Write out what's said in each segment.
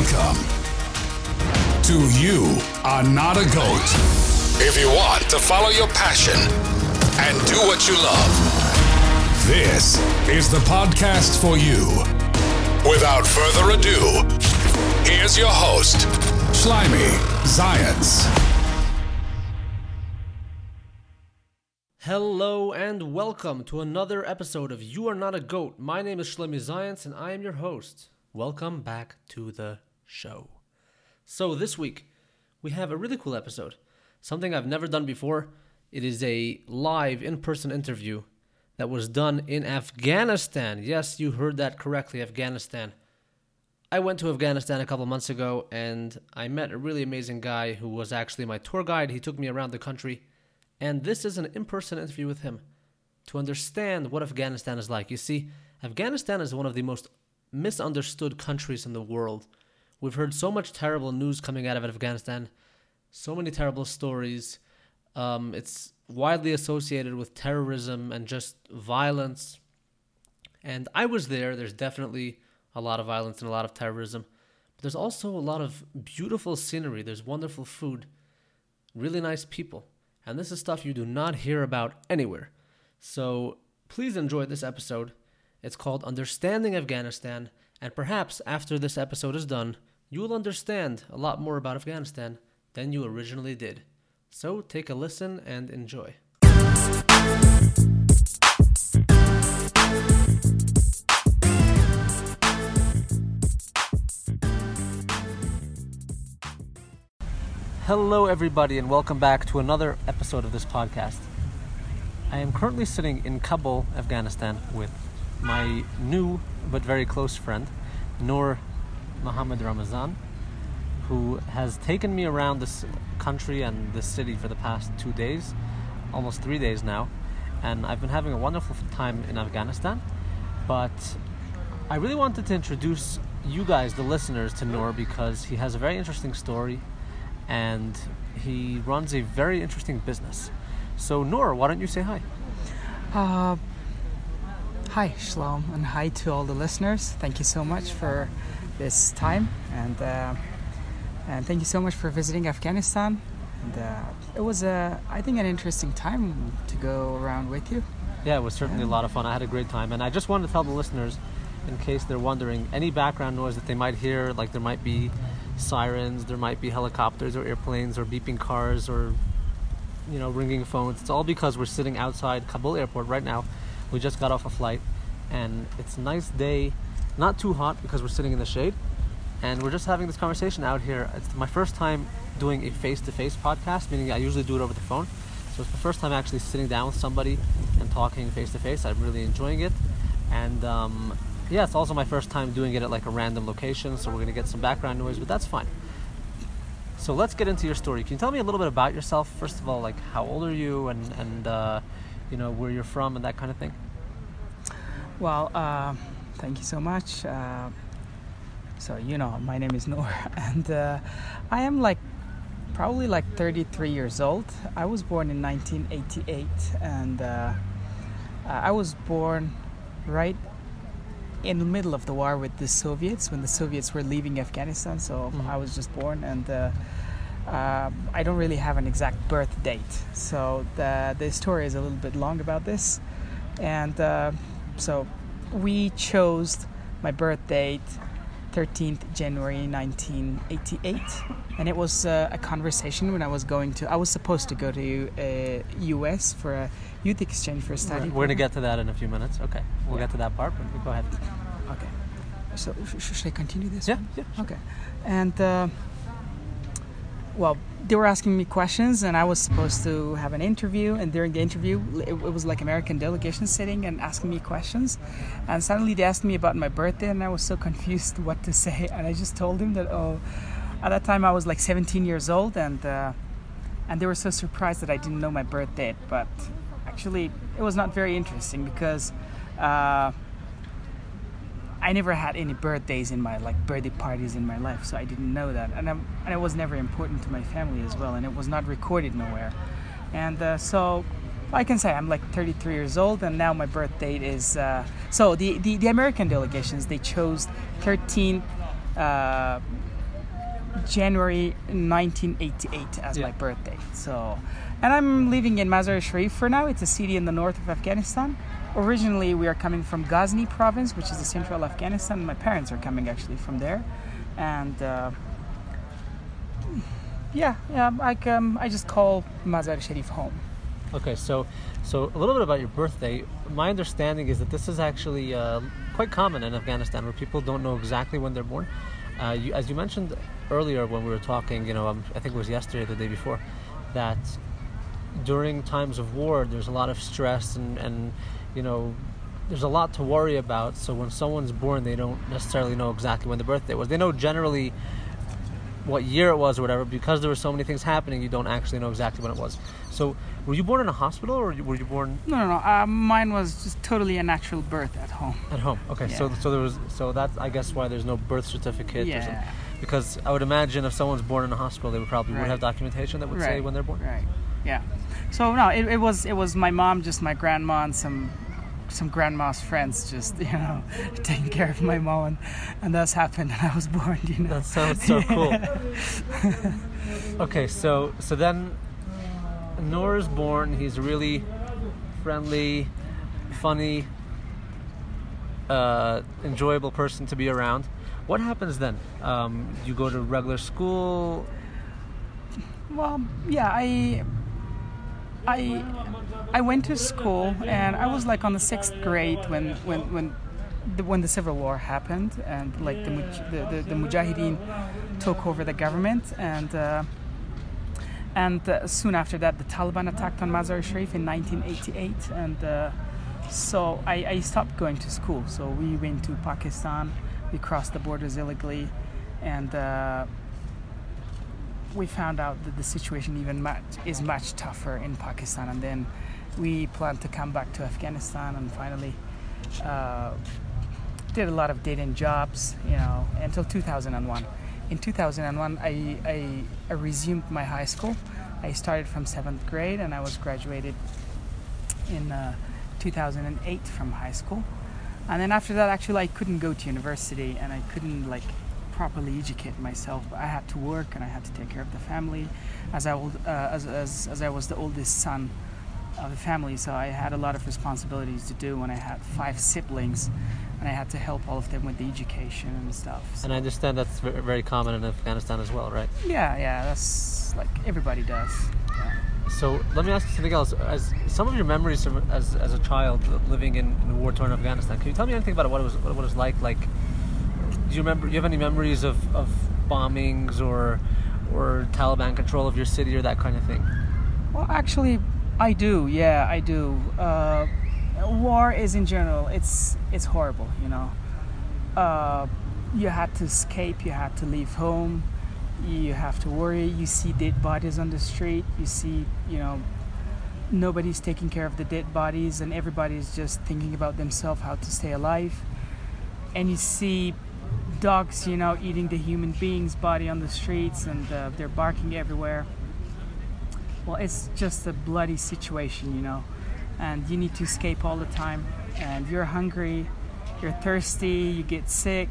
Welcome to You Are Not a Goat. If you want to follow your passion and do what you love, this is the podcast for you. Without further ado, here's your host, Shlimmy Zients. Hello and welcome to another episode of You Are Not a Goat. My name is Shlimmy Zients and I am your host. Welcome back to the show. So this week, we have a really cool episode. Something I've never done before. It is a live in-person interview that was done in Afghanistan. Yes, you heard that correctly, Afghanistan. I went to Afghanistan a couple months ago and I met a really amazing guy who was actually my tour guide. He took me around the country. And this is an in-person interview with him to understand what Afghanistan is like. You see, Afghanistan is one of the most misunderstood countries in the world. We've heard so much terrible news coming out of Afghanistan, so many terrible stories. It's widely associated with terrorism and just violence. And I was there. There's definitely a lot of violence and a lot of terrorism. But there's also a lot of beautiful scenery. There's wonderful food, really nice people. And this is stuff you do not hear about anywhere. So please enjoy this episode. It's called Understanding Afghanistan. And perhaps after this episode is done, you will understand a lot more about Afghanistan than you originally did. So take a listen and enjoy. Hello everybody and welcome back to another episode of this podcast. I am currently sitting in Kabul, Afghanistan with my new but very close friend, Noor Muhammad Ramazan, who has taken me around this country and this city for the past 2 days, almost 3 days now, and I've been having a wonderful time in Afghanistan, but I really wanted to introduce you guys, the listeners, to Noor because he has a very interesting story. And he runs a very interesting business. So, Noor, why don't you say hi? Hi, Shalom, and hi to all the listeners. Thank you so much for this time. And thank you so much for visiting Afghanistan. And it was, I think, an interesting time to go around with you. Yeah, it was certainly a lot of fun. I had a great time. And I just wanted to tell the listeners, in case they're wondering, any background noise that they might hear, like there might be sirens, there might be helicopters or airplanes or beeping cars or, you know, ringing phones. It's all because we're sitting outside Kabul airport right now. We just got off a flight and it's a nice day, not too hot because we're sitting in the shade and we're just having this conversation out here. It's my first time doing a face-to-face podcast, meaning I usually do it over the phone. So it's the first time actually sitting down with somebody and talking face-to-face. I'm really enjoying it. And yeah, it's also my first time doing it at like a random location, so we're going to get some background noise, but that's fine. So let's get into your story. Can you tell me a little bit about yourself? First of all, like how old are you and you know, where you're from and that kind of thing? Well, thank you so much. So, you know, my name is Noor and I am like probably like 33 years old. I was born in 1988 and I was born right in the middle of the war with the Soviets, when the Soviets were leaving Afghanistan, so I was just born, and I don't really have an exact birth date, so the story is a little bit long about this, and so we chose my birth date 13th January 1988, and it was a conversation when I was supposed to go to US for a Youth Exchange for Study. We're going to get to that in a few minutes. Okay. We'll get to that part, but go ahead. Okay. So, should I continue this? Yeah. Yeah, sure. Okay. And, well, they were asking me questions, and I was supposed to have an interview, and during the interview, it was like American delegation sitting and asking me questions, and suddenly they asked me about my birthday, and I was so confused what to say, and I just told them that, oh, at that time I was like 17 years old, and they were so surprised that I didn't know my birthday, but actually, it was not very interesting because I never had any birthdays in my birthday parties in my life, so I didn't know that, and it was never important to my family as well, and it was not recorded nowhere, and so I can say I'm like 33 years old, and now my birth date is so the American delegations, they chose 13 January 1988 as my birthday. So, and I'm living in Mazar-e-Sharif for now. It's a city in the north of Afghanistan. Originally, we are coming from Ghazni province, which is the central Afghanistan. My parents are coming actually from there, and I just call Mazar-e-Sharif home. Okay, so a little bit about your birthday. My understanding is that this is actually quite common in Afghanistan, where people don't know exactly when they're born. As you mentioned earlier when we were talking, I think it was yesterday, the day before, that during times of war, there's a lot of stress and there's a lot to worry about. So when someone's born, they don't necessarily know exactly when the birthday was. They know generally what year it was or whatever. Because there were so many things happening, you don't actually know exactly when it was. So were you born in a hospital or were you born... No. Mine was just totally a natural birth at home. At home. Okay. Yeah. So there was... So that's, I guess, why there's no birth certificate or something. Because I would imagine if someone's born in a hospital, they would probably would have documentation that would say when they're born. Right. Yeah. So no, it was my mom, just my grandma, and some grandma's friends just, taking care of my mom, and that's happened, and I was born, That sounds so cool. Okay, so then Noor is born. He's really friendly, funny, enjoyable person to be around. What happens then? You go to regular school? Well, yeah, I went to school, and I was like on the sixth grade when the civil war happened, and like the Mujahideen took over the government, and soon after that the Taliban attacked on Mazar-e-Sharif in 1988, and so I stopped going to school. So we went to Pakistan, we crossed the borders illegally, and we found out that the situation is much tougher in Pakistan, and then we planned to come back to Afghanistan, and finally did a lot of dating jobs, until 2001. In 2001, I resumed my high school. I started from 7th grade, and I was graduated in 2008 from high school. And then after that, actually, I couldn't go to university, and I couldn't, properly educate myself. I had to work, and I had to take care of the family, as I was the oldest son of the family. So I had a lot of responsibilities to do, and I had 5 siblings, and I had to help all of them with the education and stuff. So. And I understand that's very common in Afghanistan as well, right? Yeah, that's like everybody does. Yeah. So let me ask you something else. As some of your memories from, as a child living in war-torn Afghanistan, can you tell me anything about what it was like? Do you remember? Do you have any memories of bombings or Taliban control of your city or that kind of thing? Well, actually, I do. Yeah, I do. War is in general, it's horrible. You had to escape. You had to leave home. You have to worry. You see dead bodies on the street. You see, nobody's taking care of the dead bodies, and everybody's just thinking about themselves, how to stay alive. And you see dogs, eating the human being's body on the streets, and they're barking everywhere. Well, it's just a bloody situation, and you need to escape all the time, and you're hungry, you're thirsty, you get sick,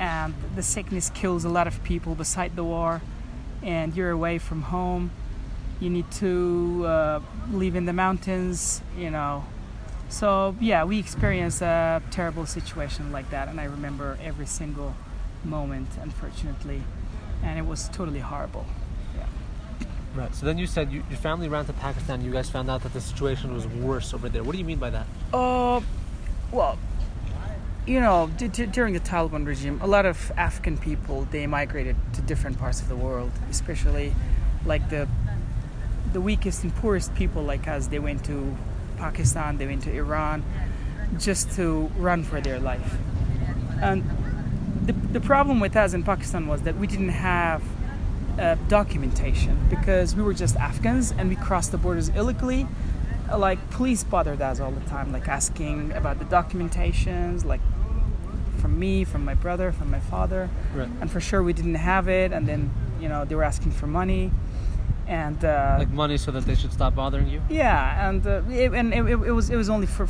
and the sickness kills a lot of people beside the war, and you're away from home. You need to live in the mountains, So, yeah, we experienced a terrible situation like that, and I remember every single moment, unfortunately, and it was totally horrible. Yeah. Right. So then you said your family ran to Pakistan. You guys found out that the situation was worse over there. What do you mean by that? Well, during the Taliban regime, a lot of Afghan people, they migrated to different parts of the world, especially like the weakest and poorest people like us. They went to Pakistan, they went to Iran just to run for their life. And the problem with us in Pakistan was that we didn't have documentation, because we were just Afghans, and we crossed the borders illegally. Police bothered us all the time, asking about the documentations, from me, from my brother, from my father. Right. And for sure we didn't have it, and then, they were asking for money. And money so that they should stop bothering you. Yeah, it was only for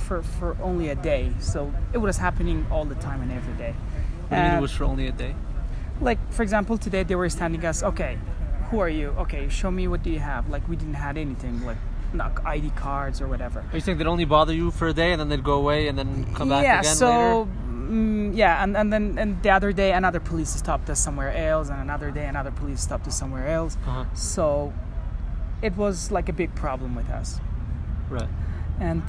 only a day, so it was happening all the time and every day. What do you mean it was for only a day? like, for example, today they were standing us, okay, who are you? Okay, show me what do you have. Like, we didn't have anything, like not ID cards or whatever. Are you saying they'd only bother you for a day and then they'd go away and then come back again later? Yeah, and then the other day another police stopped us somewhere else, and another day another police stopped us somewhere else. Uh-huh. So it was like a big problem with us. Right. And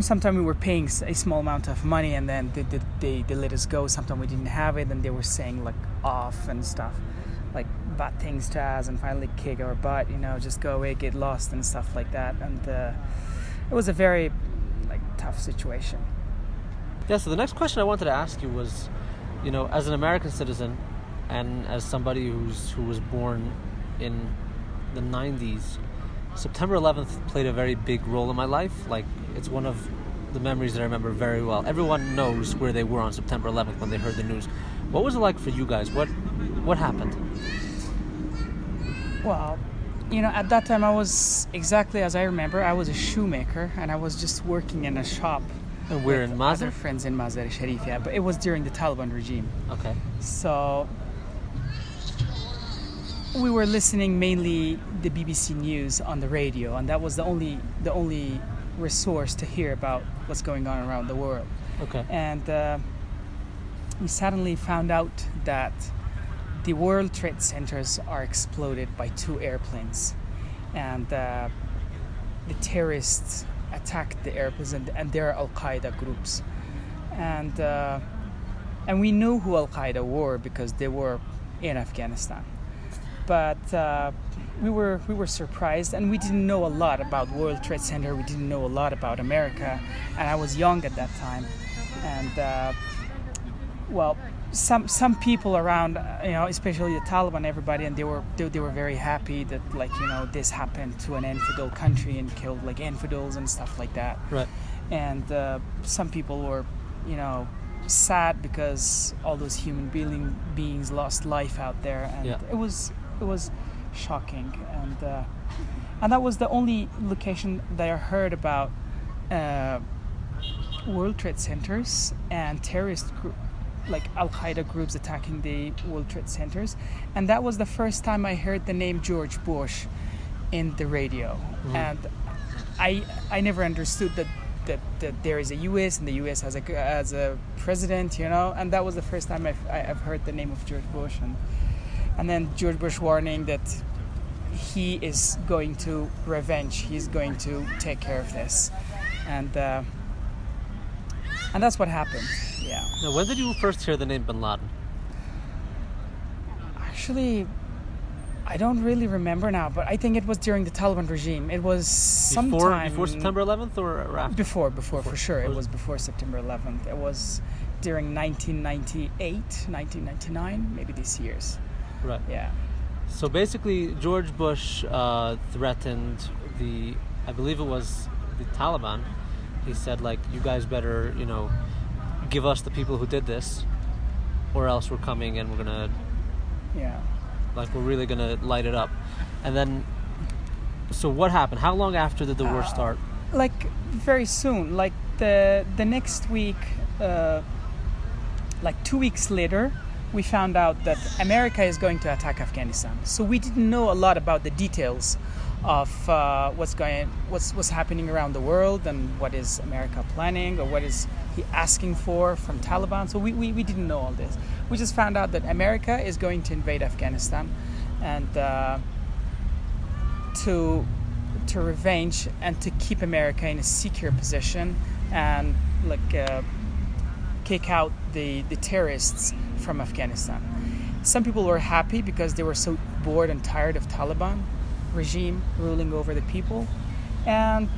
sometimes we were paying a small amount of money, and then they let us go. Sometimes we didn't have it, and they were saying like off and stuff, like bad things to us, and finally kick our butt, you know, just go away, get lost and stuff like that. And it was a very like tough situation. Yeah, so the next question I wanted to ask you was, you know, as an American citizen and as somebody who was born in the 90s, September 11th played a very big role in my life. Like, it's one of the memories that I remember very well. Everyone knows where they were on September 11th when they heard the news. What was it like for you guys? What happened? Well, you know, at that time I was, exactly as I remember, I was a shoemaker, and I was just working in a shop. And we're in Mazar? Other friends in Mazar-e-Sharif, yeah, but it was during the Taliban regime. Okay. So we were listening mainly the BBC News on the radio, and that was the only resource to hear about what's going on around the world. Okay. And we suddenly found out that the World Trade Centers are exploded by 2 airplanes, and the terrorists attacked the airplanes, and their Al-Qaeda groups, and we knew who Al-Qaeda were because they were in Afghanistan, but we were surprised, and we didn't know a lot about World Trade Center. We didn't know a lot about America, and I was young at that time, and well, some people around, you know, especially the Taliban, everybody, and they were very happy that, like, you know, this happened to an infidel country and killed like infidels and stuff like that. Right. And some people were, you know, sad because all those human beings lost life out there, and yeah. It was shocking, and that was the only location that I heard about World Trade Centers and terrorist groups, like Al-Qaeda groups attacking the World Trade Centers. And that was the first time I heard the name George Bush in the radio. Mm-hmm. And I never understood that there is a U.S. and the U.S. has a president, you know. And that was the first time I've heard the name of George Bush. And then George Bush warning that he is going to revenge. He's going to take care of this. And that's what happened. Yeah. Now, when did you first hear the name Bin Laden? Actually, I don't really remember now, but I think it was during the Taliban regime. It was sometime before September 11th, or after? Before, for sure. It was before September 11th. It was during 1998, 1999, maybe these years. Right. Yeah. So basically, George Bush threatened I believe it was the Taliban. He said, like, you guys better, you know, give us the people who did this, or else we're coming and we're gonna, yeah, like, we're really gonna light it up. And then, so what happened? How long after did the war start? Like, very soon. Like the next week, like 2 weeks later, we found out that America is going to attack Afghanistan. So we didn't know a lot about the details of what's happening around the world, and what is America planning, or what is he asking for from Taliban. So we didn't know all this. We just found out that America is going to invade Afghanistan, and to revenge and to keep America in a secure position, and like kick out the terrorists from Afghanistan. Some people were happy because they were so bored and tired of Taliban regime ruling over the people, and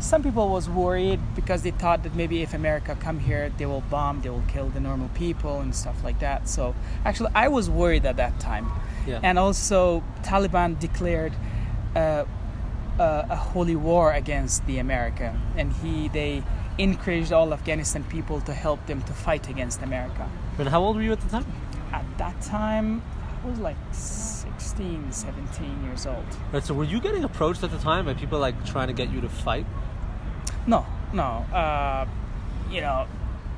some people was worried because they thought that maybe if America come here, they will kill the normal people and stuff like that. So actually I was worried at that time. Yeah. And also Taliban declared a holy war against the America, and they encouraged all Afghanistan people to help them to fight against America. But how old were you at the time? At that time I was like 16, 17 years old. Right, so were you getting approached at the time by people like trying to get you to fight? No. You know,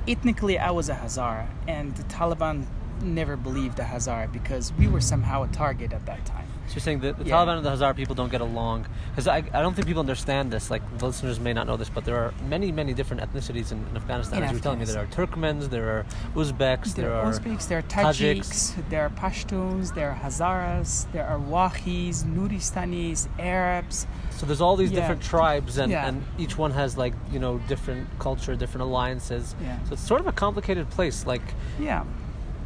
ethnically I was a Hazara, and the Taliban never believed the Hazara because we were somehow a target at that time. So you're saying that the Taliban and the Hazara people don't get along? Because I don't think people understand this. Like, the listeners may not know this, but there are many, many different ethnicities in Afghanistan. As you were telling me, there are Turkmens, there are Uzbeks, there are Tajiks, there are Pashtuns, there are Hazaras, there are Wahis, Nuristanis, Arabs. So there's all these different tribes, and each one has, like, you know, different culture, different alliances. Yeah. So it's sort of a complicated place. Like, yeah.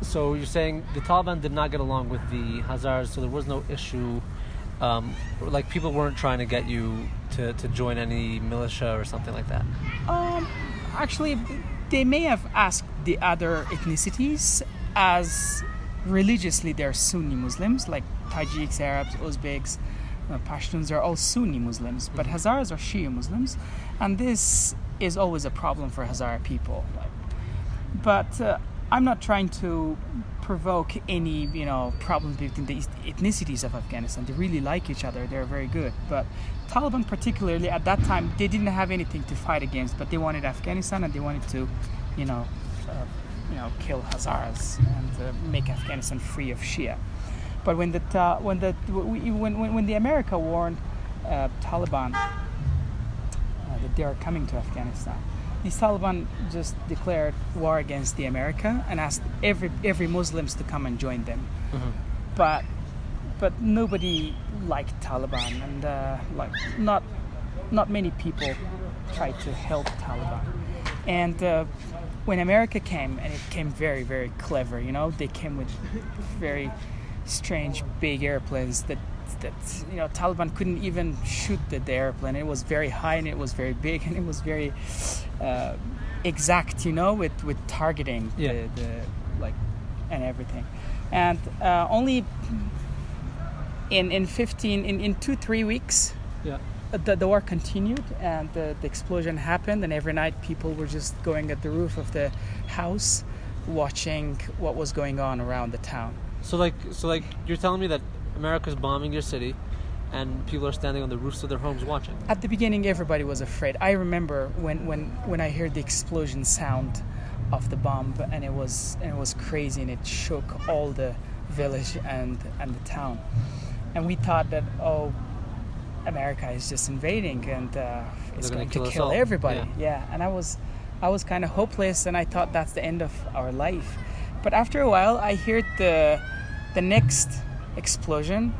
So you're saying the Taliban did not get along with the Hazaras, so there was no issue. Like, people weren't trying to get you to join any militia or something like that. Actually, they may have asked the other ethnicities, as religiously they're Sunni Muslims, like Tajiks, Arabs, Uzbeks, Pashtuns are all Sunni Muslims, but Hazaras are Shia Muslims, and this is always a problem for Hazara people. But I'm not trying to provoke any, you know, problems between the ethnicities of Afghanistan. They really like each other. They're very good. But Taliban particularly at that time, they didn't have anything to fight against, but they wanted Afghanistan and they wanted to, kill Hazaras and make Afghanistan free of Shia. But when the America warned Taliban that they are coming to Afghanistan, the Taliban just declared war against the America and asked every Muslims to come and join them. Mm-hmm. But nobody liked Taliban, and not many people tried to help Taliban. And when America came, and it came very, very clever, you know, they came with very strange big airplanes that you know, Taliban couldn't even shoot the airplane. It was very high and it was very big and it was very exact, you know, with targeting and everything. And only in 2-3 weeks, the war continued, and the explosion happened, and every night people were just going at the roof of the house, watching what was going on around the town. So you're telling me that America's bombing your city, and people are standing on the roofs of their homes watching. At the beginning, everybody was afraid. I remember when I heard the explosion sound of the bomb, and it was crazy, and it shook all the village and the town. And we thought that, America is just invading, and it's going to kill everybody. Yeah. And I was kind of hopeless, and I thought that's the end of our life. But after a while, I heard the next explosion,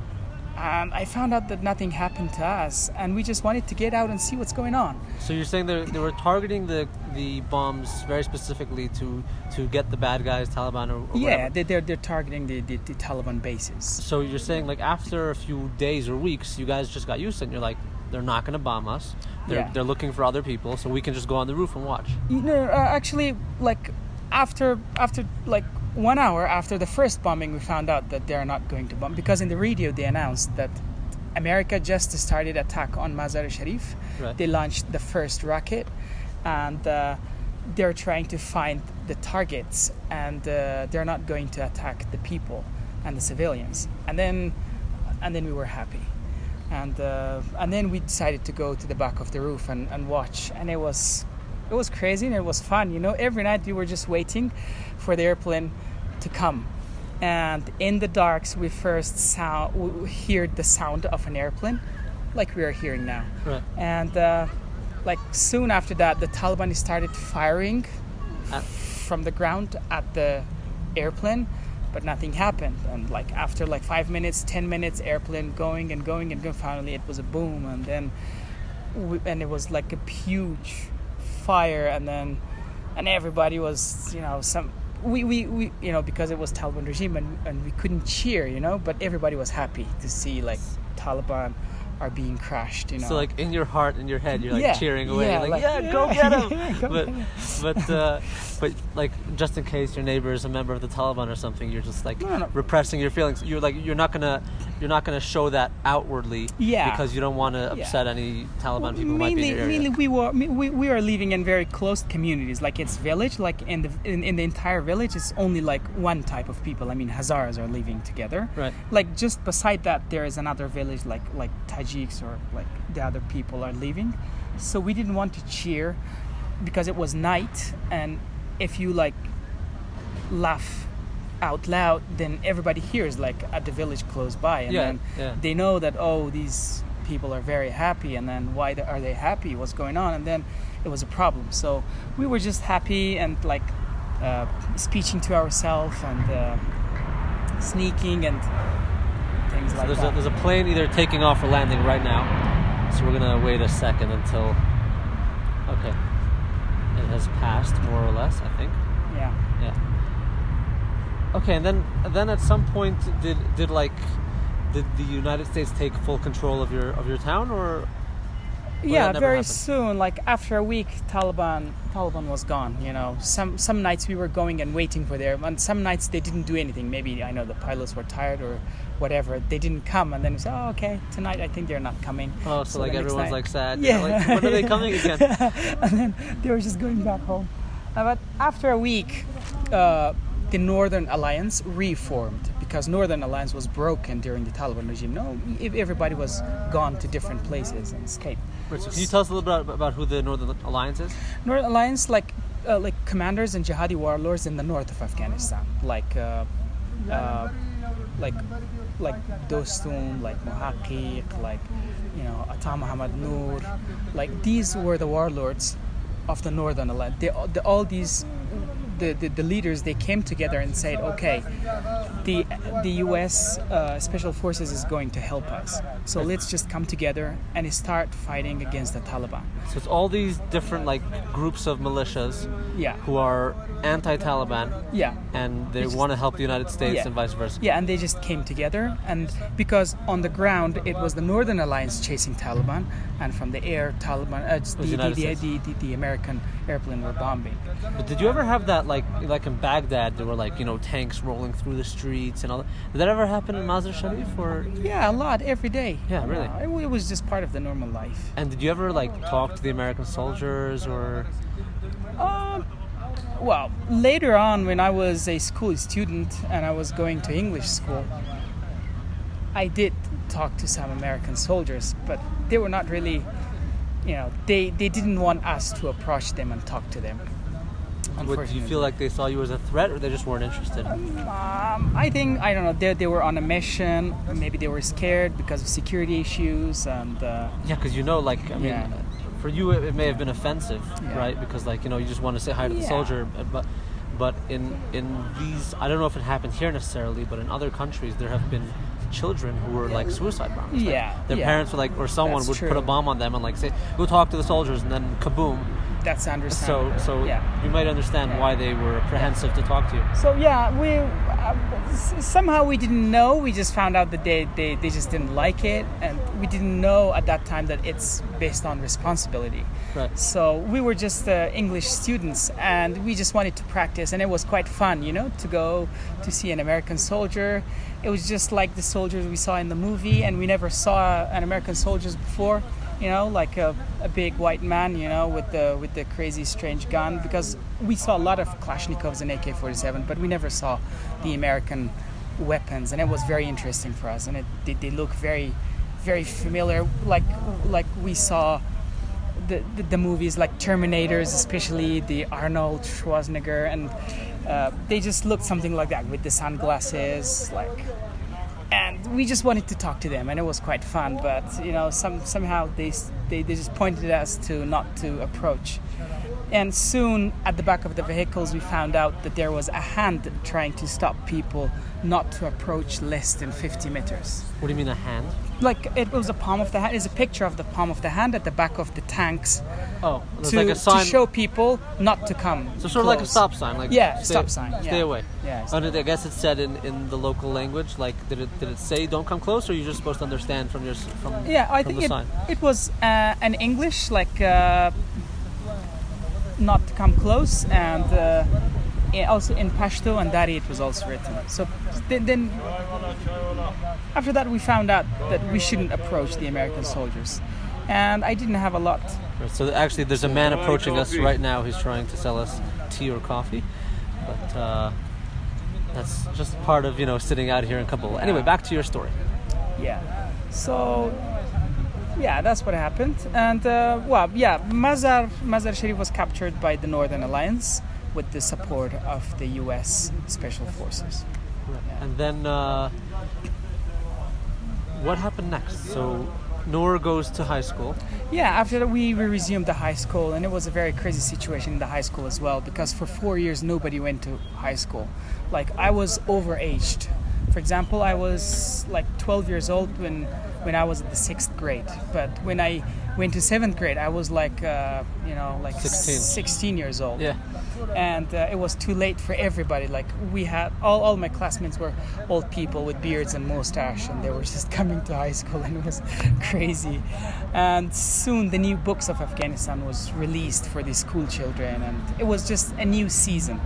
and I found out that nothing happened to us, and we just wanted to get out and see what's going on. So you're saying they were targeting the bombs very specifically to get the bad guys, Taliban, or yeah, whatever. They're targeting the Taliban bases. So you're saying, like, after a few days or weeks, you guys just got used to it, and you're like, they're not going to bomb us. They're looking for other people, so we can just go on the roof and watch. You know, actually, like, after like 1 hour after the first bombing, we found out that they are not going to bomb, because in the radio they announced that America just started attack on Mazar-e-Sharif. Right. They launched the first rocket, and they're trying to find the targets, and they're not going to attack the people and the civilians. And then we were happy, and then we decided to go to the back of the roof and watch, and it was crazy and it was fun. You know, every night we were just waiting for the airplane to come. And in the darks, we heard the sound of an airplane, like we are hearing now. Right. And soon after that, the Taliban started firing from the ground at the airplane, but nothing happened. And after 5 minutes, 10 minutes, airplane going and going and going. Finally, it was a boom, and then it was like a huge fire, and everybody was, because it was Taliban regime, and we couldn't cheer, you know, but everybody was happy to see, like, Taliban are being crushed, you know. So, like, in your heart, in your head, you're, like, cheering away, go get him! But just in case your neighbor is a member of the Taliban or something, you're just, like, repressing your feelings. You're, like, you're not gonna show that outwardly, because you don't want to upset any Taliban people who might be in your area. Mainly, we are living in very closed communities. Like, it's village, like, in the entire village, it's only, like, one type of people. I mean, Hazaras are living together. Right. Like, just beside that, there is another village, like Tajiks or, like, the other people are living. So we didn't want to cheer, because it was night, and if you, like, laugh out loud, then everybody hears, like at the village close by, and then they know that, oh, these people are very happy, and then why are they happy, what's going on? And then it was a problem. So we were just happy and like speaking to ourselves and sneaking and things like that. There's a plane either taking off or landing right now, so we're gonna wait a second until it has passed, more or less, I think. Yeah. Okay, and then at some point did the United States take full control of your town, or? Yeah, very happened? Soon. Like after a week, Taliban was gone. You know, some nights we were going and waiting for them, and some nights they didn't do anything. Maybe, I know, the pilots were tired or whatever. They didn't come, and then we said, "Oh, okay, tonight I think they're not coming." Oh, so like everyone's like sad. Yeah. Like, when are they coming again? And then they were just going back home. But after a week, the Northern Alliance reformed, because Northern Alliance was broken during the Taliban regime. No, everybody was gone to different places and escaped. So can you tell us a little bit about who the Northern Alliance is? Northern Alliance, like commanders and jihadi warlords in the north of Afghanistan, like Dostum, like Muhaqiq, like, you know, Ata Muhammad Noor. Like, these were the warlords of the Northern Alliance. The leaders, they came together and said, okay, the U.S. Special Forces is going to help us, so let's just come together and start fighting against the Taliban. So it's all these different like groups of militias, who are anti-Taliban, and they want to help the United States and vice versa. Yeah, and they just came together, and because on the ground it was the Northern Alliance chasing Taliban, and from the air, Taliban, the American airplane were bombing. But did you ever have that? Like in Baghdad, there were like, you know, tanks rolling through the streets and all that. Did that ever happen in Mazar-e-Sharif, or? Yeah, a lot, every day. Yeah, really? No, it was just part of the normal life. And did you ever like talk to the American soldiers, or? Well, later on when I was a school student and I was going to English school, I did talk to some American soldiers, but they were not really, you know, they didn't want us to approach them and talk to them. Do you feel like they saw you as a threat, or they just weren't interested? I don't know. They were on a mission. Maybe they were scared because of security issues and. Because for you it may have been offensive, right? Because like, you know, you just want to say hi to the soldier, but in these, I don't know if it happened here necessarily, but in other countries there have been children who were like suicide bombers. Their parents were like, or someone That's would true. Put a bomb on them and like say, go talk to the soldiers, and then kaboom. That's understandable. So you might understand why they were apprehensive to talk to you. So we somehow we didn't know. We just found out that they just didn't like it, and we didn't know at that time that it's based on responsibility. Right. So we were just English students, and we just wanted to practice, and it was quite fun, you know, to go to see an American soldier. It was just like the soldiers we saw in the movie, and we never saw an American soldier before. You know, like a big white man, you know, with the crazy strange gun, because we saw a lot of Kalashnikovs and AK-47, but we never saw the American weapons, and it was very interesting for us, and they look very, very familiar, like we saw the movies like Terminators, especially the Arnold Schwarzenegger, and they just looked something like that with the sunglasses, like. And we just wanted to talk to them, and it was quite fun. But you know, somehow they just pointed us to not to approach. And soon, at the back of the vehicles, we found out that there was a hand trying to stop people not to approach less than 50 meters. What do you mean a hand? Like, it was a palm of the hand. It's a picture of the palm of the hand at the back of the tanks. Oh, to, like a sign. To show people not to come. So sort of like a stop sign. Like stop sign. Stay away. Yeah. And I guess it said in the local language. Like, did it say don't come close, or you're just supposed to understand from your from? Yeah, I think it was an English like not to come close, and also in Pashto and Dari it was also written. So then after that we found out that we shouldn't approach the American soldiers, and I didn't have a lot. So actually there's a man approaching us right now who's trying to sell us tea or coffee, but that's just part of, you know, sitting out here in Kabul. Anyway, back to your story. That's what happened. And Mazar-e-Sharif was captured by the Northern Alliance, with the support of the U.S. Special Forces. Yeah. And then what happened next? So Noor goes to high school. Yeah, after that we resumed the high school, and it was a very crazy situation in the high school as well, because for 4 years nobody went to high school. Like, I was overaged. For example, I was like 12 years old when I was in the 6th grade. But when I went to 7th grade, I was like, 16 years old. Yeah. And it was too late for everybody. Like, we had, all my classmates were old people with beards and mustache, and they were just coming to high school, and it was crazy. And soon the new books of Afghanistan was released for the school children, and it was just a new season.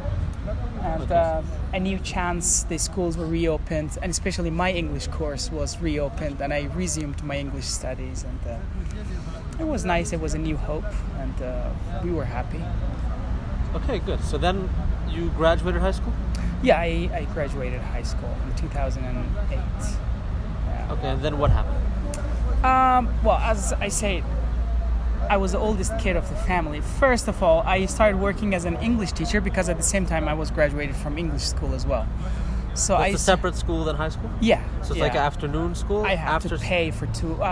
And a new chance, the schools were reopened, and especially my English course was reopened, and I resumed my English studies, and it was nice, it was a new hope, and we were happy. Okay, good. So then you graduated high school? Yeah, I graduated high school in 2008. Yeah. Okay, and then what happened? Well, as I said, I was the oldest kid of the family. First of all, I started working as an English teacher because at the same time I was graduated from English school as well. So it's a separate school than high school? Yeah. So it's like an afternoon school? I have to pay for 2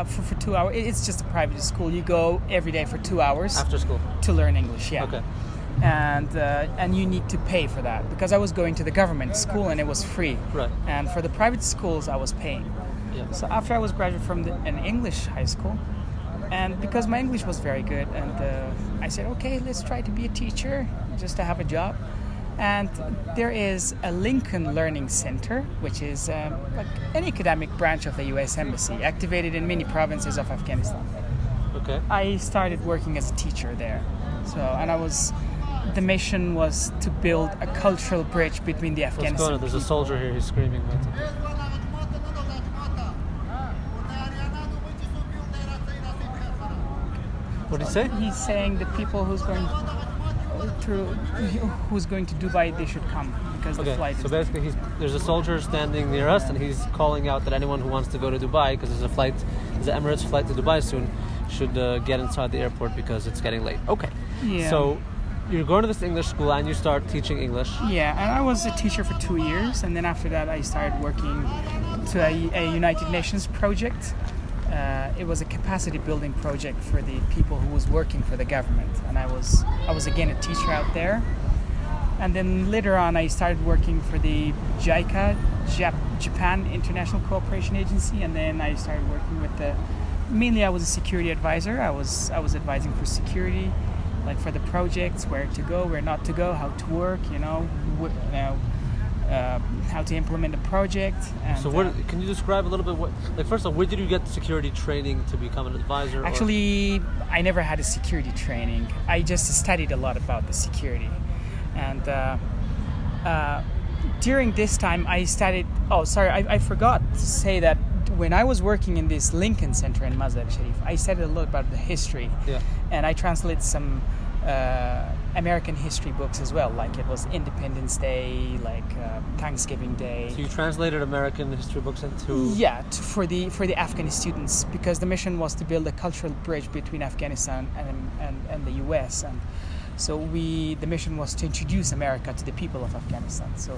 hours. It's just a private school. You go every day for 2 hours. After school? To learn English, yeah. Okay. And you need to pay for that, because I was going to the government school and it was free. Right. And for the private schools, I was paying. Yeah. So after I was graduated from an English high school, and because my English was very good, and I said, okay, let's try to be a teacher, just to have a job. And there is a Lincoln Learning Center, which is like an academic branch of the U.S. Embassy, activated in many provinces of Afghanistan. Okay. I started working as a teacher there. So, and I was... The mission was to build a cultural bridge between the Afghanistan people. There's a soldier here, he's screaming. What did he say? He's saying the people who's going to Dubai, they should come, because the flight is... Okay, so basically there's a soldier standing near us, and he's calling out that anyone who wants to go to Dubai, because there's an Emirates flight to Dubai soon, should get inside the airport because it's getting late. Okay, yeah. So... You're going to this English school and you start teaching English. Yeah, and I was a teacher for 2 years, and then after that I started working to a United Nations project. It was a capacity building project for the people who was working for the government, and I was again a teacher out there. And then later on I started working for the JICA, Japan International Cooperation Agency, and then I started working with mainly I was a security advisor. I was advising for security, like for the projects, where to go, where not to go, how to work, how to implement a project. And so can you describe a little bit, first of all, where did you get security training to become an advisor? Actually, I never had a security training. I just studied a lot about the security. And during this time, I studied... Oh, sorry, I forgot to say that when I was working in this Lincoln Center in Mazar-e-Sharif, I studied a lot about the history. Yeah. And I translated some American history books as well. Like, it was Independence Day, like Thanksgiving Day. So you translated American history books into... Yeah, for the Afghani students, because the mission was to build a cultural bridge between Afghanistan and the U.S. And so the mission was to introduce America to the people of Afghanistan. So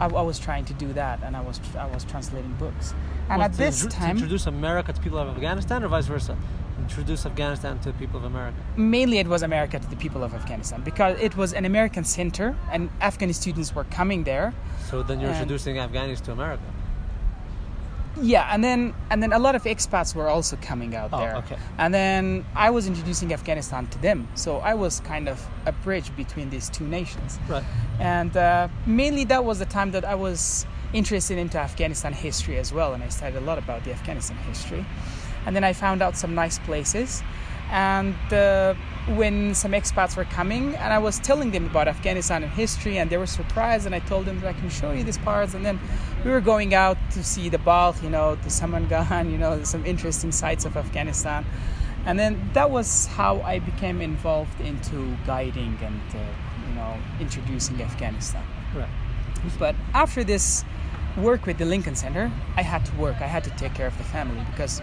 I was trying to do that, and I was translating books. And at this time... To introduce America to people of Afghanistan, or vice versa? Introduce Afghanistan to the people of America? Mainly it was America to the people of Afghanistan, because it was an American center and Afghani students were coming there. So then you're introducing Afghanis to America? Yeah, and then a lot of expats were also coming out there. Okay. And then I was introducing Afghanistan to them. So I was kind of a bridge between these two nations. Right. And mainly that was the time that I was interested into Afghanistan history as well, and I studied a lot about the Afghanistan history. And then I found out some nice places, and when some expats were coming, and I was telling them about Afghanistan and history, and they were surprised, and I told them that I can show you these parts. And then we were going out to see the Balkh, the Samangan, some interesting sites of Afghanistan. And then that was how I became involved into guiding and introducing Afghanistan. Right. But after this work with the Lincoln Center, I had to take care of the family, because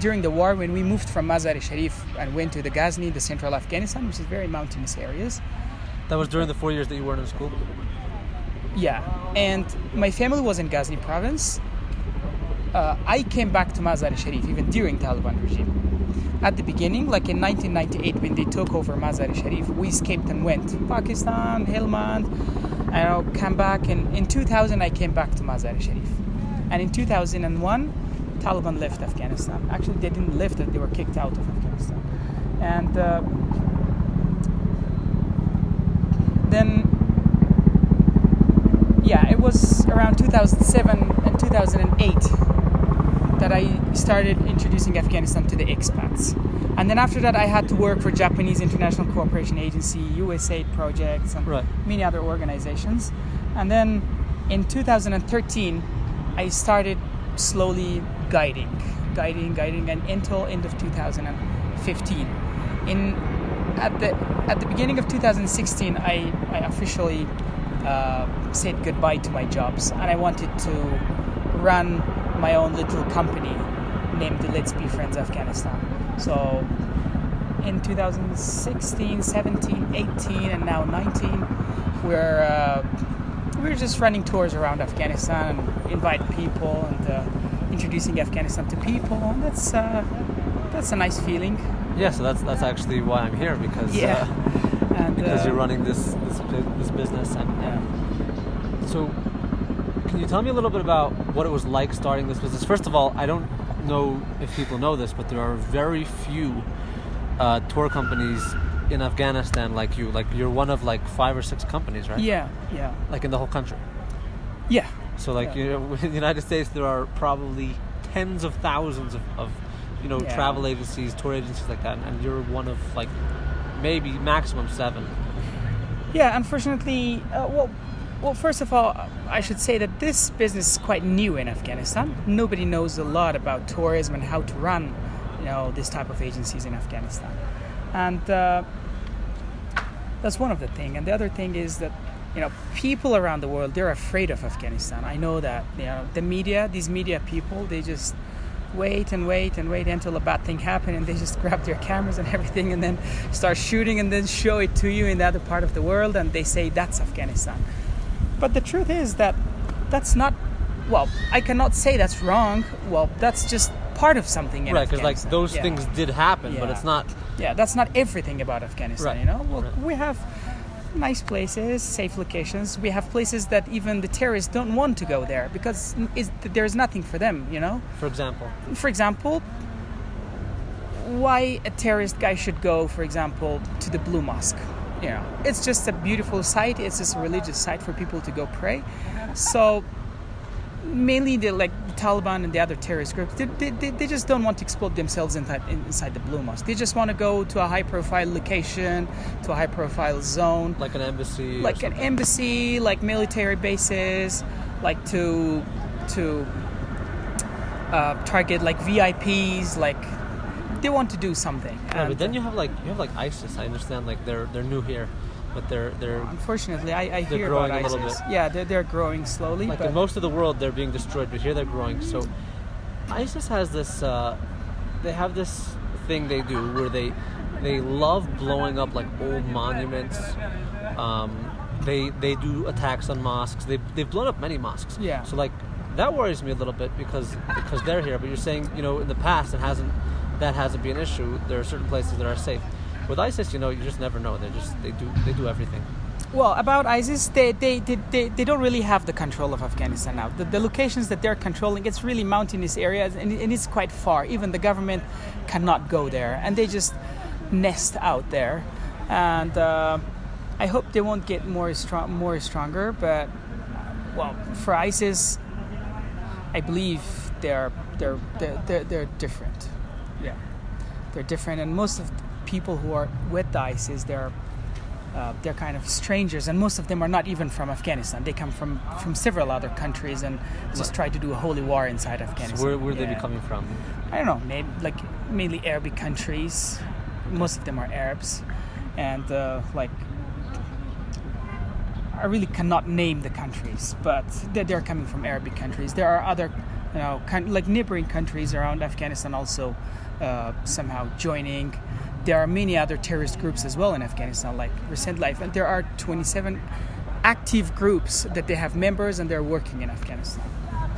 during the war, when we moved from Mazar-e-Sharif and went to the Ghazni, the central Afghanistan, which is very mountainous areas. That was during the 4 years that you weren't in school? Yeah, and my family was in Ghazni province. I came back to Mazar-e-Sharif even during Taliban regime. At the beginning, like in 1998, when they took over Mazar-e-Sharif, we escaped and went to Pakistan, Helmand, and I came back. And in 2000, I came back to Mazar-e-Sharif. And in 2001, Taliban left Afghanistan. Actually, they didn't leave it; they were kicked out of Afghanistan. And then, yeah, it was around 2007 and 2008. That I started introducing Afghanistan to the expats. And then after that, I had to work for Japanese International Cooperation Agency, USAID projects, and many other organizations. And then in 2013, I started slowly guiding, and until end of 2015. At the beginning of 2016, I officially said goodbye to my jobs, and I wanted to run my own little company named Let's Be Friends Afghanistan. So in 2016, 17, 18, and now 19, we're just running tours around Afghanistan and invite people and introducing Afghanistan to people. And that's a nice feeling. Yeah, so that's actually why I'm here, because because you're running this business. And so, can you tell me a little bit about what it was like starting this business? First of all, I don't know if people know this, but there are very few tour companies in Afghanistan like you. Like, you're one of like 5 or 6 companies, right? Yeah. Like in the whole country. Yeah. So like, you know, in the United States, there are probably tens of thousands of travel agencies, tour agencies like that, and you're one of like maybe maximum 7. Yeah, unfortunately, Well, first of all, I should say that this business is quite new in Afghanistan. Nobody knows a lot about tourism and how to run, this type of agencies in Afghanistan. And that's one of the things. And the other thing is that, people around the world, they're afraid of Afghanistan. I know that, the media, these media people, they just wait until a bad thing happens, and they just grab their cameras and everything and then start shooting and then show it to you in the other part of the world, and they say that's Afghanistan. But the truth is that that's not, I cannot say that's wrong. Well, that's just part of something in Afghanistan. Right, because those things did happen, but it's not... Yeah, that's not everything about Afghanistan, We have nice places, safe locations. We have places that even the terrorists don't want to go there because there's nothing for them, For example, why a terrorist guy should go, for example, to the Blue Mosque? It's just a beautiful site. It's just a religious site for people to go pray. So mainly the Taliban and the other terrorist groups, they just don't want to explode themselves inside the Blue Mosque. They just want to go to a high-profile location, to a high-profile zone. Like an embassy. Like an embassy, like military bases, like to target like VIPs, like... They want to do something. Yeah, but then you have ISIS. I understand they're new here, but they're unfortunately I hear about ISIS. A little bit. Yeah, they're growing slowly. Like, but in most of the world they're being destroyed, but here they're growing. So ISIS has this. They have this thing they do where they love blowing up like old monuments. They do attacks on mosques. They've blown up many mosques. Yeah. So that worries me a little bit because they're here. But you're saying in the past it hasn't. That hasn't been an issue. There are certain places that are safe. With ISIS, you just never know. They do everything. Well, about ISIS, they don't really have the control of Afghanistan now. The locations that they're controlling, it's really mountainous areas, and it's quite far. Even the government cannot go there, and they just nest out there. And I hope they won't get more stronger. But for ISIS, I believe they're different. Yeah, they're different, and most of the people who are with the ISIS, they're kind of strangers, and most of them are not even from Afghanistan. They come from several other countries and just try to do a holy war inside Afghanistan. So where would they be coming from? I don't know, maybe mainly Arabic countries. Most of them are Arabs, and I really cannot name the countries, but they're coming from Arabic countries. There are other. Neighboring countries around Afghanistan also somehow joining. there are many other terrorist groups as well in Afghanistan, like Recent Life, and there are 27 active groups that they have members and they're working in Afghanistan.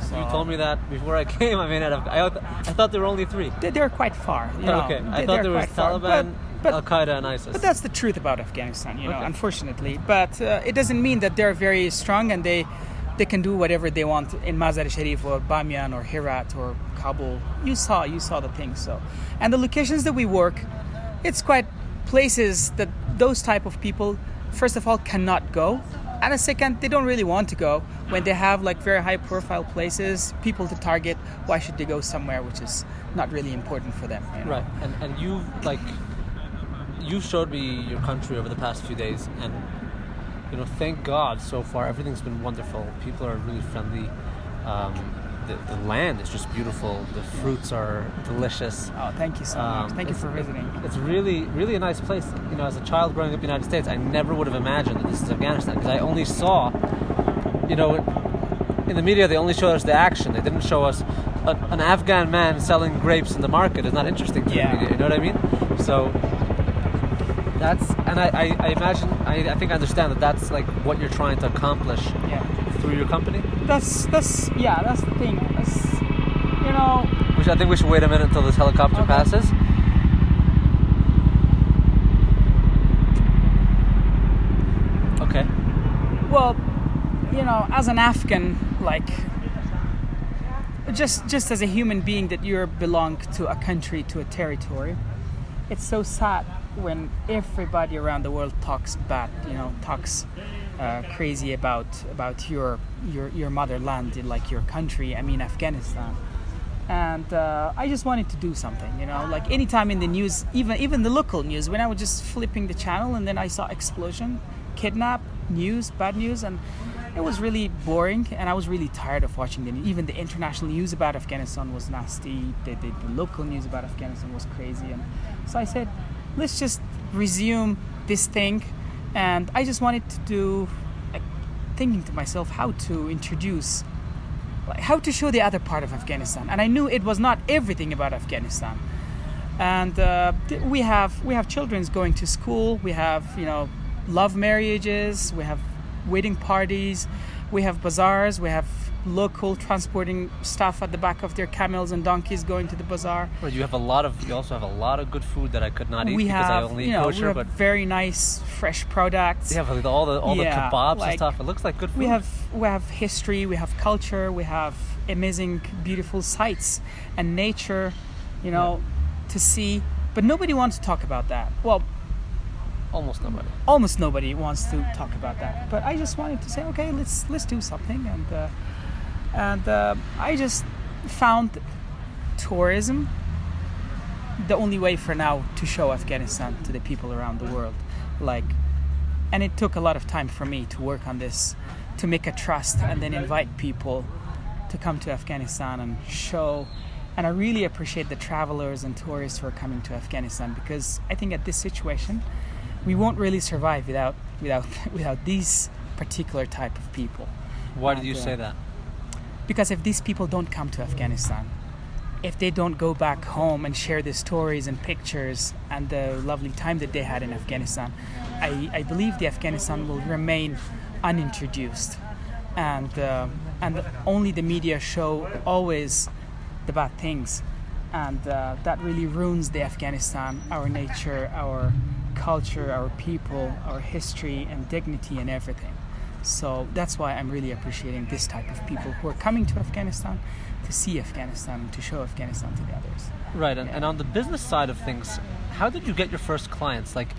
So you told me that before I came. I mean, I thought there were only three. They're quite far. You know? Okay, I thought there was Taliban, Al Qaeda, and ISIS. But that's the truth about Afghanistan, you know, okay. Unfortunately. But it doesn't mean that they're very strong and they can do whatever they want in Mazar-e-Sharif or Bamiyan or Herat or Kabul. You saw the things. So, and the locations that we work, it's quite places that those type of people, first of all, cannot go. And a second, they don't really want to go. When they have like very high profile places, people to target, why should they go somewhere which is not really important for them? You know? Right. And you showed me your country over the past few days, and you know, thank God so far everything's been wonderful. People are really friendly. The land is just beautiful. The fruits are delicious. Oh, thank you so much. Thank you for visiting. It's really, really a nice place. You know, as a child growing up in the United States, I never would have imagined that this is Afghanistan, because I only saw, you know, in the media they only showed us the action. They didn't show us an Afghan man selling grapes in the market. It's not interesting to the media. You know what I mean? So that's, and I imagine, I think I understand that's like what you're trying to accomplish. Yeah. Through your company? That's the thing. That's, you know... I think we should wait a minute until this helicopter passes. Okay. Well, you know, as an Afghan, like, just as a human being that you belong to a country, to a territory, it's so sad when everybody around the world talks bad, you know, crazy about your motherland, in like your country, I mean Afghanistan. And I just wanted to do something, you know, like anytime in the news, even the local news, when I was just flipping the channel and then I saw explosion, kidnap, news, bad news, and it was really boring and I was really tired of watching the news. Even the international news about Afghanistan was nasty. The local news about Afghanistan was crazy, and so I said, let's just resume this thing. And I just wanted to do, like, thinking to myself how to introduce, like, how to show the other part of Afghanistan. And I knew it was not everything about Afghanistan. And we have children going to school. We have, you know, love marriages. We have wedding parties. We have bazaars. We have local transporting stuff at the back of their camels and donkeys going to the bazaar. Well, you also have a lot of good food that I could not eat because I only eat kosher. We have very nice fresh products. Yeah, but all the kebabs, like, and stuff. It looks like good food. We have history, we have culture, we have amazing, beautiful sights and nature, you know, to see. But nobody wants to talk about that. Well, almost nobody wants to talk about that. But I just wanted to say, okay, let's do something. And. I just found tourism the only way for now to show Afghanistan to the people around the world. Like, and it took a lot of time for me to work on this, to make a trust and then invite people to come to Afghanistan and show. And I really appreciate the travelers and tourists who are coming to Afghanistan, because I think at this situation, we won't really survive without these particular type of people. Why do you say that? Because if these people don't come to Afghanistan, if they don't go back home and share the stories and pictures and the lovely time that they had in Afghanistan, I believe the Afghanistan will remain unintroduced. And only the media show always the bad things. And that really ruins the Afghanistan, our nature, our culture, our people, our history and dignity and everything. So that's why I'm really appreciating this type of people who are coming to Afghanistan to see Afghanistan, to show Afghanistan to the others. Right, and on the business side of things, how did you get your first clients? Like,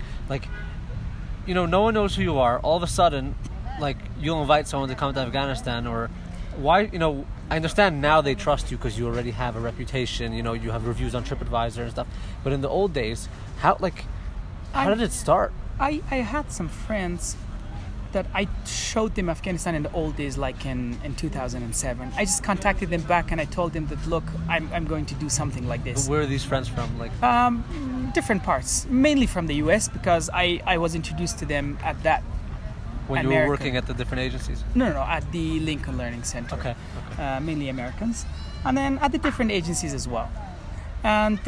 you know, no one knows who you are. All of a sudden, like, you'll invite someone to come to Afghanistan, or why, you know, I understand now they trust you because you already have a reputation, you know, you have reviews on TripAdvisor and stuff. But in the old days, how did it start? I had some friends that I showed them Afghanistan in the old days, like in 2007. I just contacted them back and I told them that, look, I'm going to do something like this. But where are these friends from? Like, different parts, mainly from the U.S. because I was introduced to them at that. When you were working at the different agencies? No, at the Lincoln Learning Center. Okay. Mainly Americans, and then at the different agencies as well. And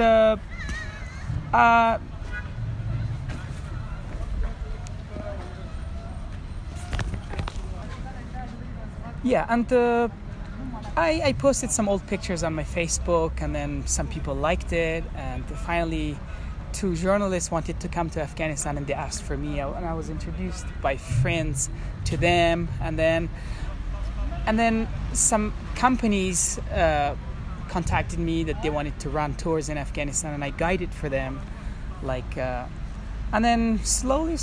Yeah, and I posted some old pictures on my Facebook, and then some people liked it, and finally two journalists wanted to come to Afghanistan, and they asked for me, and I was introduced by friends to them, and then some companies contacted me that they wanted to run tours in Afghanistan, and I guided for them, and then slowly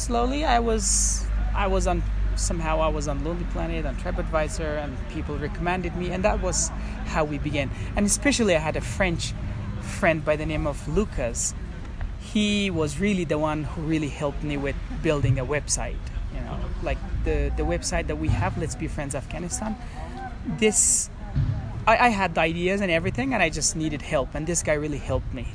I was on Lonely Planet, on TripAdvisor, and people recommended me, and that was how we began. And especially I had a French friend by the name of Lucas. He was really the one who really helped me with building a website, you know, like the website that we have, Let's Be Friends Afghanistan. I had the ideas and everything, and I just needed help, and this guy really helped me.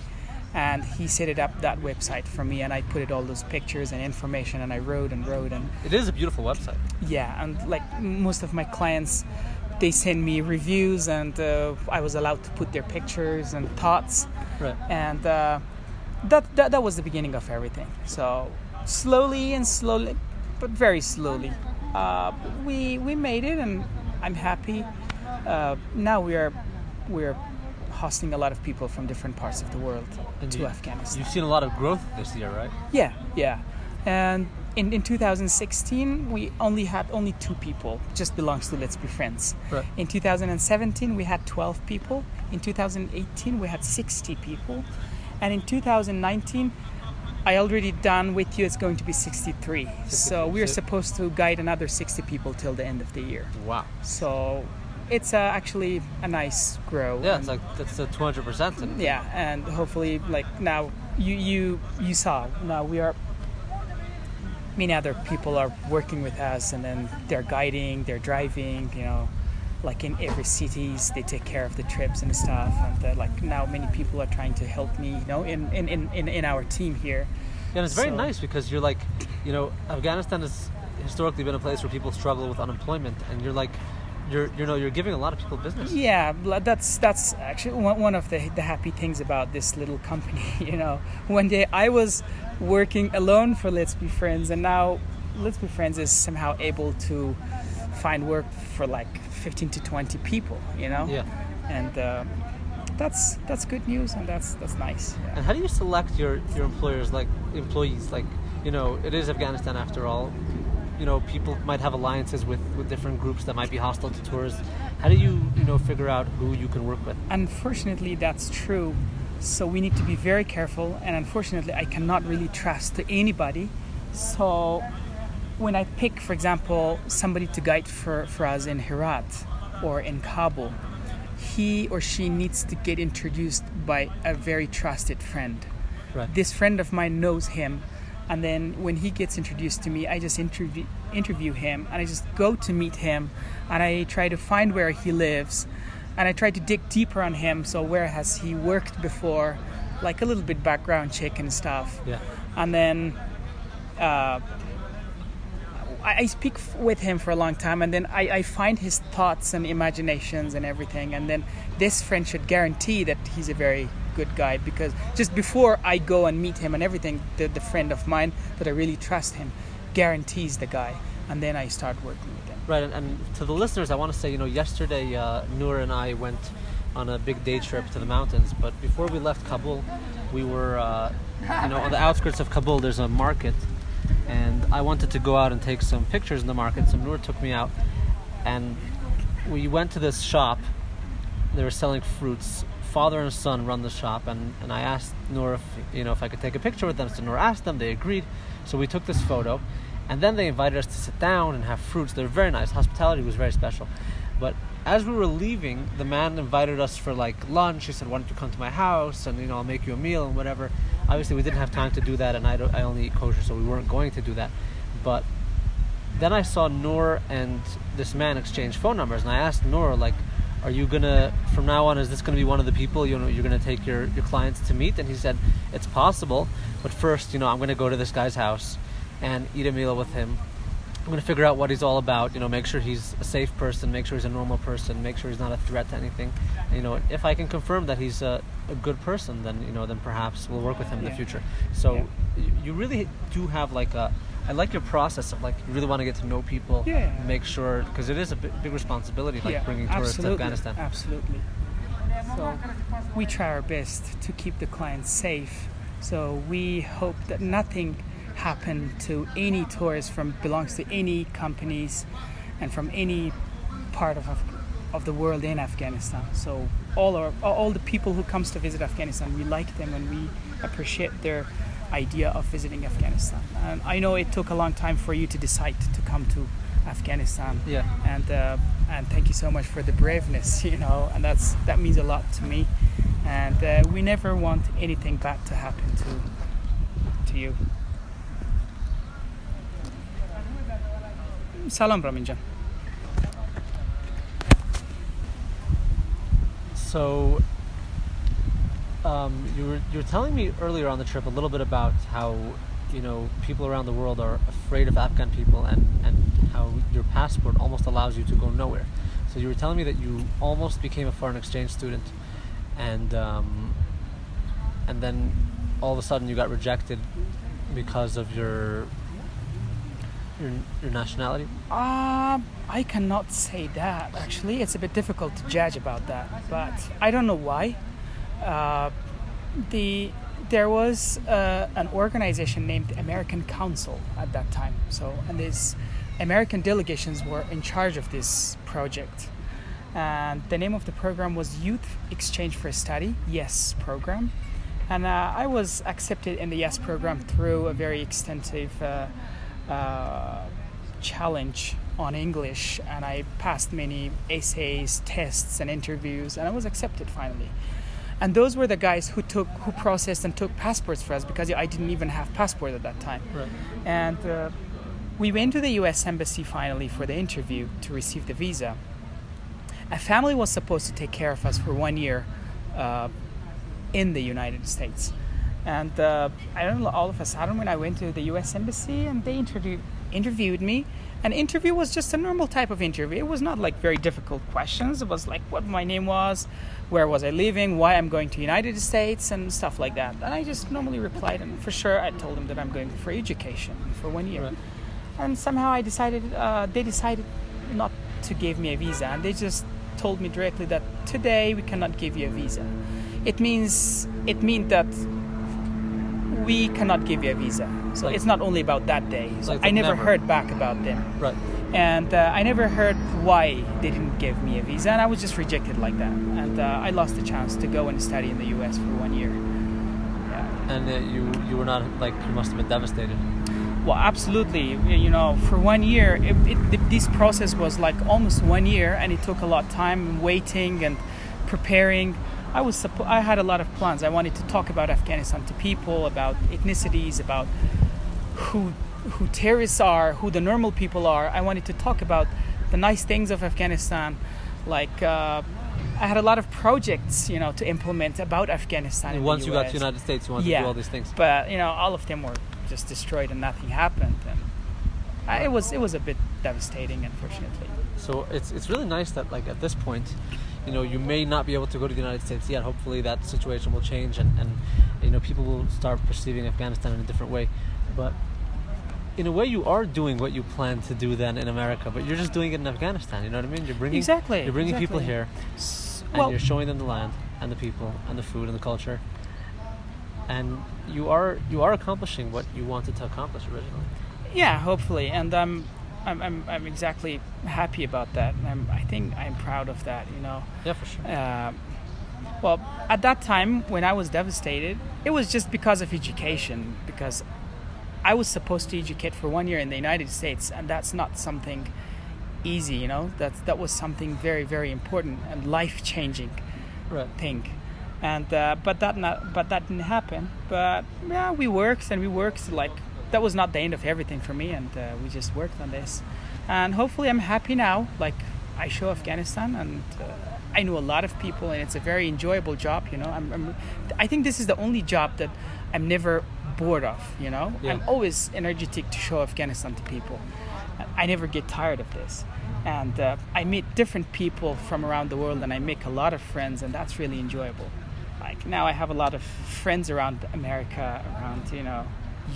And he set it up, that website for me, and I put it all those pictures and information, and I wrote. And it is a beautiful website. Yeah, and like most of my clients, they send me reviews, and I was allowed to put their pictures and thoughts. Right. And that was the beginning of everything. So slowly, but very slowly, we made it, and I'm happy. Now we're hosting a lot of people from different parts of the world to Afghanistan. You've seen a lot of growth this year, right? Yeah. And in 2016, we had only 2 people. Just belongs to Let's Be Friends. Right. In 2017, we had 12 people. In 2018, we had 60 people. And in 2019, I already done with you, it's going to be 63. So we're supposed to guide another 60 people till the end of the year. Wow. So it's actually a nice growth. Yeah, it's like that's the 200%. Yeah, and hopefully, like now you saw. Now many other people are working with us, and then they're guiding, they're driving. You know, like in every cities, they take care of the trips and stuff. And like now, many people are trying to help me. You know, in our team here. Yeah, and it's very nice because you're like, you know, Afghanistan has historically been a place where people struggle with unemployment, and you're like. You're giving a lot of people business. Yeah, that's actually one of the happy things about this little company. You know, one day I was working alone for Let's Be Friends, and now Let's Be Friends is somehow able to find work for like 15 to 20 people. You know. Yeah. And that's good news, and that's nice. Yeah. And how do you select your employees? Like, you know, it is Afghanistan after all. You know, people might have alliances with different groups that might be hostile to tourists. How do you figure out who you can work with? Unfortunately, that's true. So we need to be very careful. And unfortunately, I cannot really trust to anybody. So when I pick, for example, somebody to guide for us in Herat or in Kabul, he or she needs to get introduced by a very trusted friend. Right. This friend of mine knows him. And then when he gets introduced to me, I just interview him, and I just go to meet him, and I try to find where he lives, and I try to dig deeper on him. So where has he worked before, like a little bit background check and stuff. Yeah. And then I speak with him for a long time, and then I find his thoughts and imaginations and everything. And then this friend should guarantee that he's a very good guy, because just before I go and meet him and everything, the friend of mine that I really trust him guarantees the guy, and then I start working with him. Right, and to the listeners, I want to say, you know, yesterday Noor and I went on a big day trip to the mountains, but before we left Kabul, we were, on the outskirts of Kabul, there's a market, and I wanted to go out and take some pictures in the market, so Noor took me out, and we went to this shop. They were selling fruits. Father and son run the shop, and I asked Noor if I could take a picture with them. So Noor asked them, they agreed. So we took this photo, and then they invited us to sit down and have fruits. They're very nice. Hospitality was very special. But as we were leaving, the man invited us for like lunch. He said, "Why don't you come to my house, and I'll make you a meal and whatever." Obviously, we didn't have time to do that, and I only eat kosher, so we weren't going to do that. But then I saw Noor and this man exchange phone numbers, and I asked Noor, like, "Are you gonna, from now on, is this gonna be one of the people you're gonna take your clients to meet?" And he said, "It's possible, but first, I'm gonna go to this guy's house and eat a meal with him. I'm gonna figure out what he's all about. Make sure he's a safe person, make sure he's a normal person, make sure he's not a threat to anything. If I can confirm that he's a good person, then perhaps we'll work with him in the future." So you really do have like a I like your process of, like, you really want to get to know people, make sure, because it is a big responsibility, like, bringing tourists to Afghanistan. Absolutely. So we try our best to keep the clients safe. So we hope that nothing happened to any tourist from belongs to any companies and from any part of the world in Afghanistan. So all the people who comes to visit Afghanistan, we like them and we appreciate their idea of visiting Afghanistan. And I know it took a long time for you to decide to come to Afghanistan. Yeah. And thank you so much for the braveness, you know, and that means a lot to me. And we never want anything bad to happen to you. Salam Raminjan. So you were telling me earlier on the trip a little bit about how, you know, people around the world are afraid of Afghan people, and how your passport almost allows you to go nowhere. So you were telling me that you almost became a foreign exchange student, and then all of a sudden you got rejected because of your nationality? I cannot say that, actually. It's a bit difficult to judge about that, but I don't know why. There was an organization named American Council at that time. So, and these American delegations were in charge of this project. And the name of the program was Youth Exchange for Study, YES program. And I was accepted in the YES program through a very extensive challenge on English, and I passed many essays, tests, and interviews, and I was accepted finally. And those were the guys who processed and took passports for us, because I didn't even have passport at that time. Right. And we went to the U.S. Embassy finally for the interview to receive the visa. A family was supposed to take care of us for 1 year in the United States. And I don't know, all of a sudden when I went to the U.S. Embassy and they interviewed me, an interview was just a normal type of interview. It was not like very difficult questions. It was like what my name was, where was I living, why I'm going to United States and stuff like that. And I just normally replied, and for sure I told them that I'm going for education for 1 year. Right. And somehow I decided, they decided not to give me a visa, and they just told me directly that today we cannot give you a visa. It means that we cannot give you a visa. So like, it's not only about that day. So like I never heard back about them. Right. And I never heard why they didn't give me a visa, and I was just rejected like that. And I lost the chance to go and study in the U.S. for 1 year. Yeah. And you were not, like, you must have been devastated. Well, absolutely. You know, for 1 year, this process was like almost 1 year, and it took a lot of time waiting and preparing. I had a lot of plans. I wanted to talk about Afghanistan to people, about ethnicities, about who terrorists are, who the normal people are. I wanted to talk about the nice things of Afghanistan. Like I had a lot of projects, you know, to implement about Afghanistan. And once you got to the United States, you wanted to do all these things. But you know, all of them were just destroyed and nothing happened. And it was a bit devastating, unfortunately. So it's really nice that, like, at this point, you know, you may not be able to go to the United States yet. Hopefully that situation will change, and you know, people will start perceiving Afghanistan in a different way. But in a way, you are doing what you planned to do then in America, but you're just doing it in Afghanistan. You know what I mean? You're bringing people here, and you're showing them the land and the people and the food and the culture, and you are accomplishing what you wanted to accomplish originally. Yeah, hopefully, and I'm exactly happy about that. I think I'm proud of that, you know. Yeah, for sure. Well, at that time when I was devastated, it was just because of education, because I was supposed to educate for 1 year in the United States, and that's not something easy, you know. That was something very, very important and life-changing thing. And but that didn't happen. But yeah, we worked like. That was not the end of everything for me, and we just worked on this. And hopefully I'm happy now, like, I show Afghanistan, and I know a lot of people, and it's a very enjoyable job, you know. I think this is the only job that I'm never bored of, you know. Yeah. I'm always energetic to show Afghanistan to people. I never get tired of this. And I meet different people from around the world, and I make a lot of friends, and that's really enjoyable. Like, now I have a lot of friends around America, around, you know,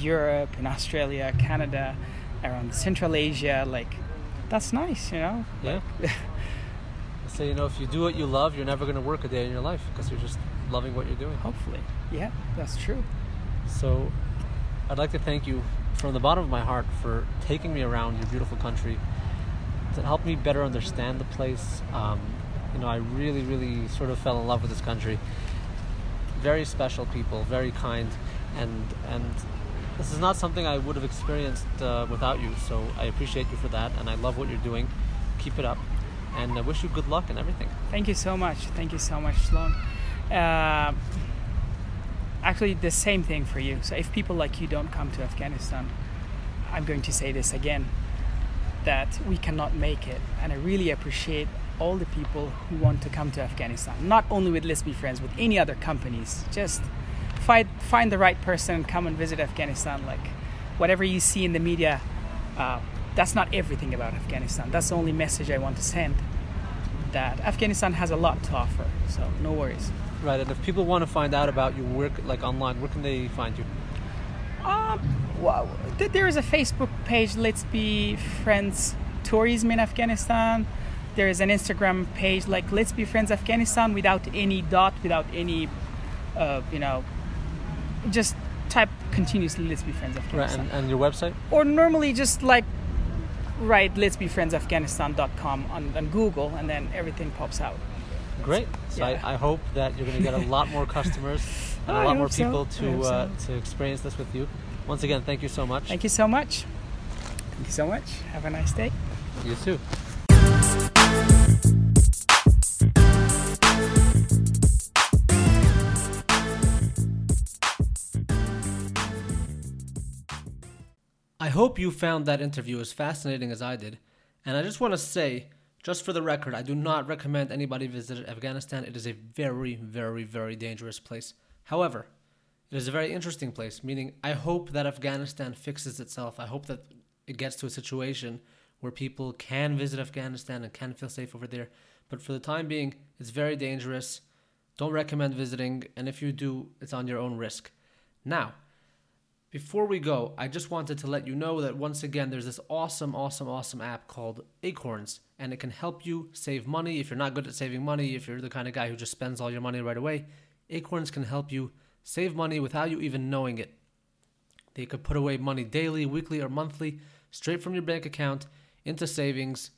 Europe and Australia, Canada, around Central Asia, like, that's nice, you know? Yeah. Like, so, you know, if you do what you love, you're never going to work a day in your life because you're just loving what you're doing. Hopefully. Yeah, that's true. So I'd like to thank you from the bottom of my heart for taking me around your beautiful country to help me better understand the place. You know, I really, really sort of fell in love with this country. Very special people, very kind, and this is not something I would have experienced without you, so I appreciate you for that, and I love what you're doing. Keep it up, and I wish you good luck and everything. Thank you so much. Thank you so much, Sloan. Actually, the same thing for you. So if people like you don't come to Afghanistan, I'm going to say this again, that we cannot make it. And I really appreciate all the people who want to come to Afghanistan, not only with Let's Be Friends, with any other companies. Just find the right person and come and visit Afghanistan. Like, whatever you see in the media, that's not everything about Afghanistan. That's the only message I want to send, that Afghanistan has a lot to offer, so no worries. Right, and if people want to find out about your work, like online, where can they find you? Well, there is a Facebook page, Let's Be Friends Tourism in Afghanistan. There is an Instagram page, like Let's Be Friends Afghanistan, without any dot, without any, you know, just type continuously Let's Be Friends Afghanistan. Right, and your website? Or normally just like write letsbefriendsafghanistan.com on Google, and then everything pops out. Great. So yeah. I hope that you're going to get a lot more customers and a lot more people to experience this with you. Once again, thank you so much. Thank you so much. Thank you so much. Have a nice day. You too. I hope you found that interview as fascinating as I did, and I just want to say, just for the record, I do not recommend anybody visit Afghanistan. It is a very, very, very dangerous place. However, it is a very interesting place, meaning I hope that Afghanistan fixes itself. I hope that it gets to a situation where people can visit Afghanistan and can feel safe over there. But for the time being, it's very dangerous. Don't recommend visiting, and if you do, it's on your own risk. Now, before we go, I just wanted to let you know that once again, there's this awesome, awesome, awesome app called Acorns, and it can help you save money. If you're not good at saving money, if you're the kind of guy who just spends all your money right away, Acorns can help you save money without you even knowing it. They could put away money daily, weekly, or monthly, straight from your bank account into savings.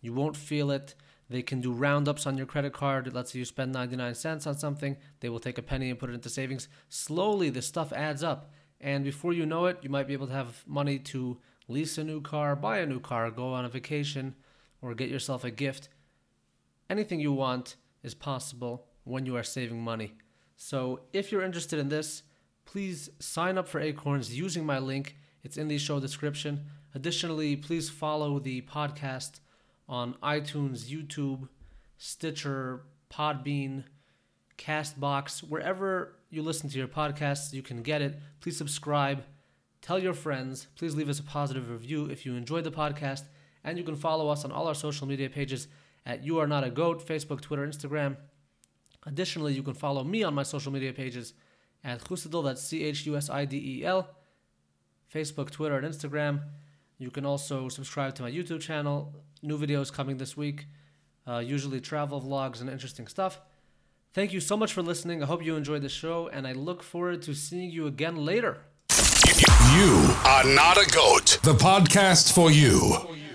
You won't feel it. They can do roundups on your credit card. Let's say you spend 99 cents on something. They will take a penny and put it into savings. Slowly, this stuff adds up. And before you know it, you might be able to have money to lease a new car, buy a new car, go on a vacation, or get yourself a gift. Anything you want is possible when you are saving money. So if you're interested in this, please sign up for Acorns using my link. It's in the show description. Additionally, please follow the podcast on iTunes, YouTube, Stitcher, Podbean, Castbox, wherever you listen to your podcasts, you can get it. Please subscribe. Tell your friends. Please leave us a positive review if you enjoyed the podcast. And you can follow us on all our social media pages at You Are Not a Goat, Facebook, Twitter, Instagram. Additionally, you can follow me on my social media pages at Khusidel, that's Chhusidel, Facebook, Twitter, and Instagram. You can also subscribe to my YouTube channel. New videos coming this week, usually travel vlogs and interesting stuff. Thank you so much for listening. I hope you enjoyed the show, and I look forward to seeing you again later. You Are Not a Goat, the podcast for you.